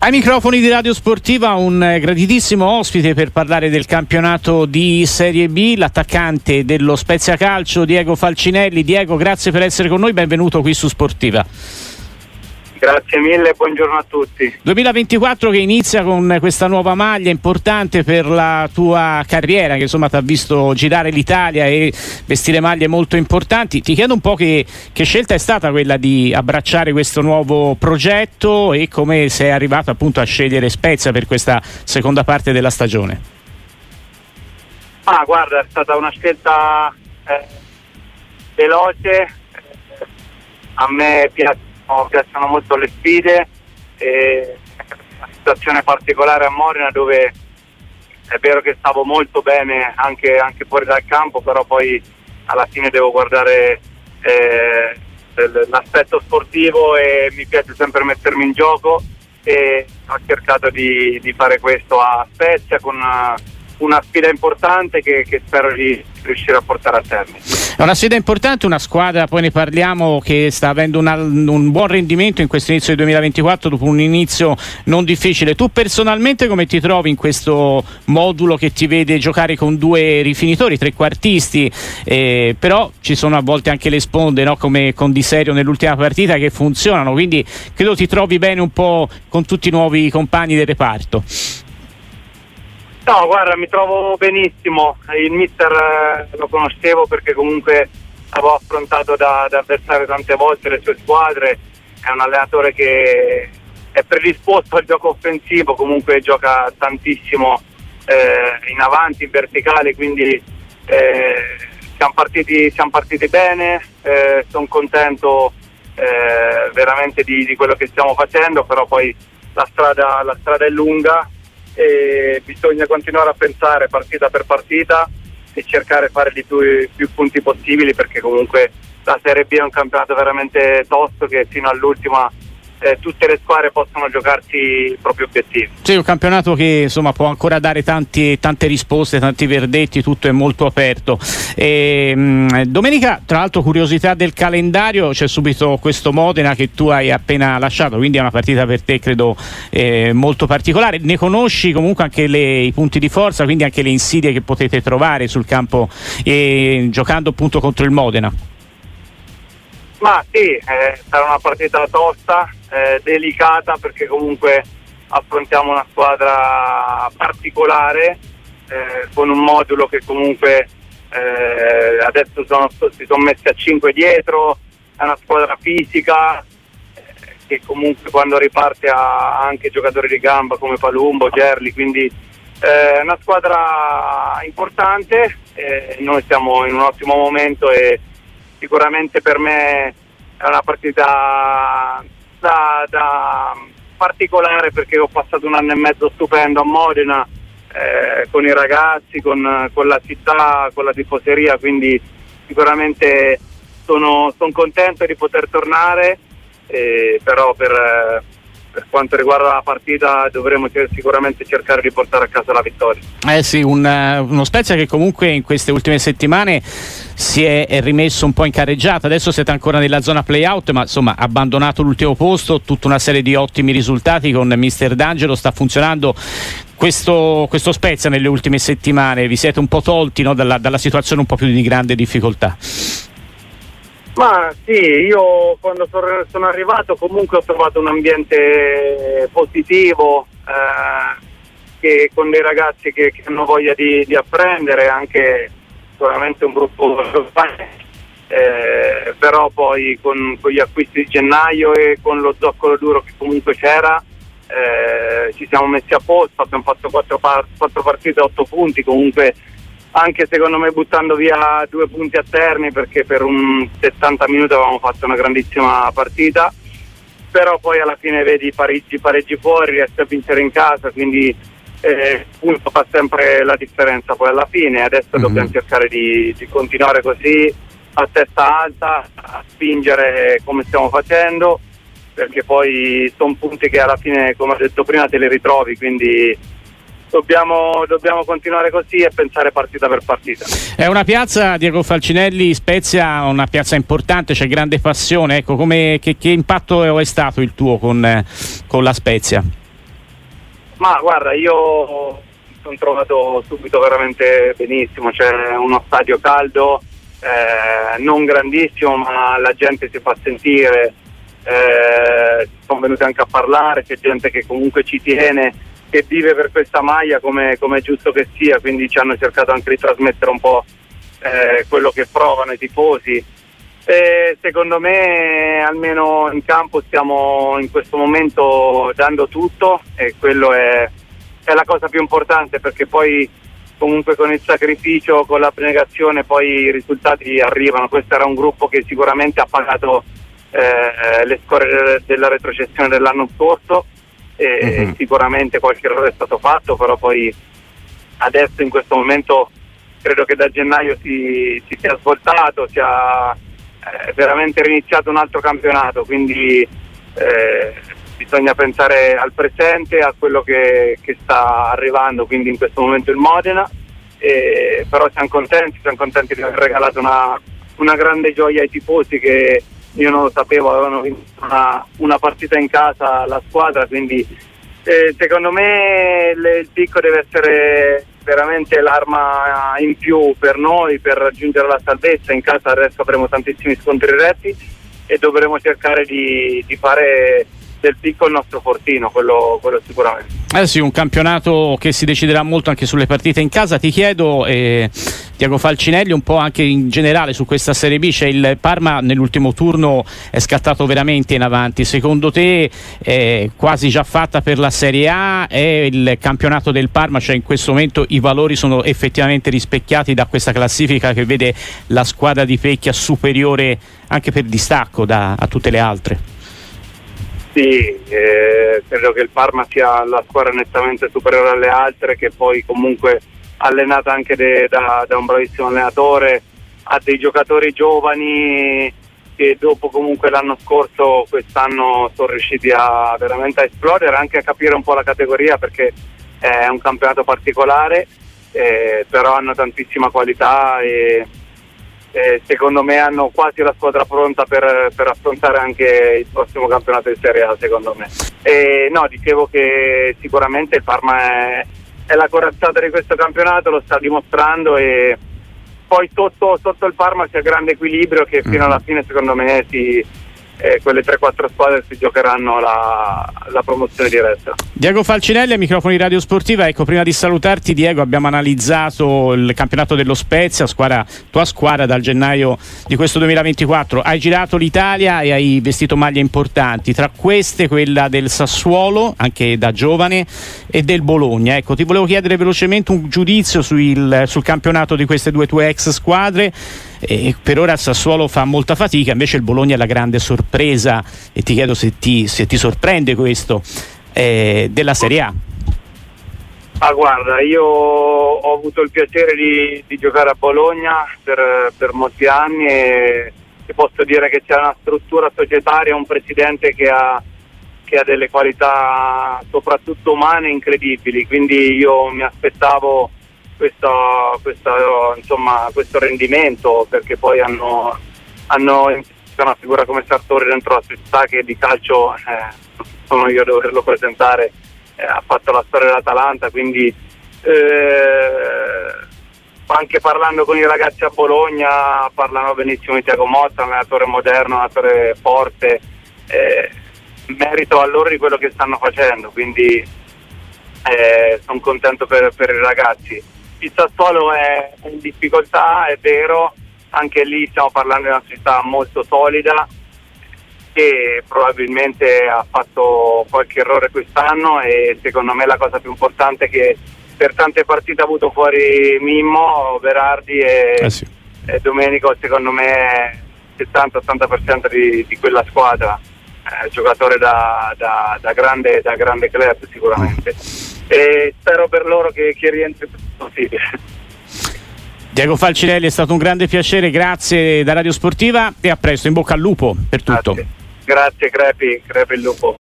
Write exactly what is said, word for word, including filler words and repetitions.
Ai microfoni di Radio Sportiva un graditissimo ospite per parlare del campionato di Serie B, l'attaccante dello Spezia Calcio, Diego Falcinelli. Diego, grazie per essere con noi, benvenuto qui su Sportiva. Grazie mille, buongiorno a tutti. duemilaventiquattro che inizia con questa nuova maglia importante per la tua carriera, che insomma ti ha visto girare l'Italia e vestire maglie molto importanti. Ti chiedo un po' che, che scelta è stata quella di abbracciare questo nuovo progetto e come sei arrivato appunto a scegliere Spezia per questa seconda parte della stagione. Ah, guarda, è stata una scelta eh, veloce. A me piace Oh, piacciono molto le sfide, e una situazione particolare a Modena dove è vero che stavo molto bene anche, anche fuori dal campo, però poi alla fine devo guardare eh, l'aspetto sportivo e mi piace sempre mettermi in gioco, e ho cercato di, di fare questo a Spezia con una, una sfida importante che, che spero di riuscire a portare a termine. È una sfida importante, una squadra, poi ne parliamo, che sta avendo una, un buon rendimento in questo inizio del duemilaventiquattro dopo un inizio non difficile. Tu personalmente come ti trovi in questo modulo che ti vede giocare con due rifinitori, trequartisti, eh, però ci sono a volte anche le sponde, no? Come con Di Serio nell'ultima partita, che funzionano, quindi credo ti trovi bene un po' con tutti i nuovi compagni del reparto. No, guarda, mi trovo benissimo. Il mister eh, lo conoscevo perché comunque avevo affrontato da, da avversario tante volte le sue squadre. È un allenatore che è predisposto al gioco offensivo, comunque gioca tantissimo eh, in avanti, in verticale, quindi eh, siamo, partiti, siamo partiti bene. Eh, sono contento eh, veramente di, di quello che stiamo facendo, però poi la strada, la strada è lunga. E bisogna continuare a pensare partita per partita e cercare di fare di più, più punti possibili, perché comunque la Serie B è un campionato veramente tosto, che fino all'ultima eh, tutte le squadre possono giocarsi il proprio obiettivo. Sì, un campionato che insomma può ancora dare tanti, tante risposte, tanti verdetti, tutto è molto aperto. E, mh, domenica, tra l'altro, curiosità del calendario, c'è subito questo Modena che tu hai appena lasciato, quindi è una partita per te credo eh, molto particolare. Ne conosci comunque anche le, i punti di forza, quindi anche le insidie che potete trovare sul campo eh, giocando appunto contro il Modena? Ma sì, eh, sarà una partita tosta, eh, delicata, perché comunque affrontiamo una squadra particolare eh, con un modulo che comunque Eh, adesso sono, si sono messi a cinque dietro. È una squadra fisica eh, che comunque quando riparte ha anche giocatori di gamba come Palumbo, Gerli, quindi è eh, una squadra importante. Eh, noi siamo in un ottimo momento e sicuramente per me è una partita da, da particolare, perché ho passato un anno e mezzo stupendo a Modena, Eh, con i ragazzi, con, con la città, con la tifoseria, quindi sicuramente sono, sono contento di poter tornare, eh, però per, per quanto riguarda la partita dovremo sicuramente cercare di portare a casa la vittoria. Eh sì, un, uno Spezia che comunque in queste ultime settimane si è, è rimesso un po' in carreggiata. Adesso siete ancora nella zona play-out, ma insomma abbandonato l'ultimo posto, tutta una serie di ottimi risultati con mister D'Angelo, sta funzionando Questo, questo Spezia nelle ultime settimane. Vi siete un po' tolti, no, dalla, dalla situazione un po' più di grande difficoltà? Ma sì, io quando sono arrivato comunque ho trovato un ambiente positivo, eh, che con dei ragazzi che, che hanno voglia di, di apprendere, anche sicuramente un gruppo eh, però poi con, con gli acquisti di gennaio e con lo zoccolo duro che comunque c'era, Eh, ci siamo messi a posto, abbiamo fatto quattro, par- quattro partite, otto punti, comunque anche secondo me buttando via due punti a Terni, perché per un settanta minuti avevamo fatto una grandissima partita, però poi alla fine vedi pareggi, pareggi fuori, riesci a vincere in casa, quindi eh, punto fa sempre la differenza poi alla fine. Adesso mm-hmm. dobbiamo cercare di, di continuare così a testa alta, a spingere come stiamo facendo, perché poi sono punti che alla fine, come ho detto prima, te li ritrovi, quindi dobbiamo, dobbiamo continuare così e pensare partita per partita. È una piazza, Diego Falcinelli, Spezia, una piazza importante, c'è grande passione, ecco, come, che, che impatto è stato il tuo con, con la Spezia? Ma guarda, io sono trovato subito veramente benissimo, c'è uno stadio caldo, eh, non grandissimo, ma la gente si fa sentire, eh, sono venuti anche a parlare, c'è gente che comunque ci tiene, che vive per questa maglia come è giusto che sia, quindi ci hanno cercato anche di trasmettere un po' eh, quello che provano i tifosi. E secondo me almeno in campo stiamo in questo momento dando tutto, e quello è, è la cosa più importante, perché poi comunque con il sacrificio, con l'abnegazione, poi i risultati arrivano. Questo era un gruppo che sicuramente ha pagato eh, le scorie della retrocessione dell'anno scorso e mm-hmm. sicuramente qualche errore è stato fatto, però poi adesso in questo momento credo che da gennaio si, si sia svoltato, sia veramente riniziato un altro campionato, quindi eh, bisogna pensare al presente, a quello che, che sta arrivando, quindi in questo momento il Modena, eh, però siamo contenti, siamo contenti di aver regalato una, una grande gioia ai tifosi che io non lo sapevo, avevano vinto una, una partita in casa la squadra, quindi eh, secondo me le, il picco deve essere veramente l'arma in più per noi per raggiungere la salvezza. In casa adesso avremo tantissimi scontri diretti e dovremo cercare di, di fare del picco il nostro fortino, quello, quello sicuramente. Eh sì, un campionato che si deciderà molto anche sulle partite in casa. Ti chiedo, eh, Diego Falcinelli, un po' anche in generale su questa Serie B, c'è il Parma nell'ultimo turno è scattato veramente in avanti, secondo te eh, quasi già fatta per la Serie A? È il campionato del Parma, cioè in questo momento i valori sono effettivamente rispecchiati da questa classifica che vede la squadra di Pecchia superiore anche per distacco da, a tutte le altre? Sì, eh, credo che il Parma sia la squadra nettamente superiore alle altre, che poi comunque allenata anche de, da, da un bravissimo allenatore, ha dei giocatori giovani che dopo comunque l'anno scorso quest'anno sono riusciti a veramente a esplodere, anche a capire un po' la categoria, perché è un campionato particolare, eh, però hanno tantissima qualità e Eh, secondo me hanno quasi la squadra pronta per, per affrontare anche il prossimo campionato di Serie A, secondo me. Eh, no, dicevo che sicuramente il Parma è, è la corazzata di questo campionato, lo sta dimostrando, e poi sotto, sotto il Parma c'è grande equilibrio che fino alla fine secondo me si... Eh, quelle tre quattro squadre si giocheranno la, la promozione diretta. Diego Falcinelli, microfoni Radio Sportiva. Ecco, prima di salutarti Diego, abbiamo analizzato il campionato dello Spezia, squadra, tua squadra dal gennaio di questo duemilaventiquattro, hai girato l'Italia e hai vestito maglie importanti, tra queste quella del Sassuolo anche da giovane e del Bologna. Ecco, ti volevo chiedere velocemente un giudizio sul, sul campionato di queste due tue ex squadre. E per ora Sassuolo fa molta fatica, invece il Bologna è la grande sorpresa, e ti chiedo se ti, se ti sorprende questo eh, della Serie A. Ah, guarda, io ho avuto il piacere di, di giocare a Bologna per, per molti anni, e, e posso dire che c'è una struttura societaria, un presidente che ha, che ha delle qualità soprattutto umane incredibili, quindi io mi aspettavo Questo, questo, insomma, questo rendimento, perché poi hanno, hanno una figura come Sartori dentro la società, che di calcio eh, sono io a doverlo presentare, eh, ha fatto la storia dell'Atalanta, quindi eh, anche parlando con i ragazzi a Bologna parlano benissimo di Tiago Motta, un allenatore moderno, un allenatore forte, eh, merito a loro di quello che stanno facendo, quindi eh, sono contento per, per i ragazzi. Il Sassuolo è in difficoltà, è vero, anche lì stiamo parlando di una città molto solida che probabilmente ha fatto qualche errore quest'anno, e secondo me la cosa più importante è che per tante partite ha avuto fuori Mimmo, Verardi e, eh sì. e Domenico, secondo me settanta ottanta per cento di, di quella squadra, eh, giocatore da, da, da, grande, da grande club sicuramente. Mm. E spero per loro che, che rientri possibile. Diego Falcinelli, è stato un grande piacere, grazie da Radio Sportiva e a presto, in bocca al lupo per tutto. Grazie, grazie Crepi, Crepi il lupo.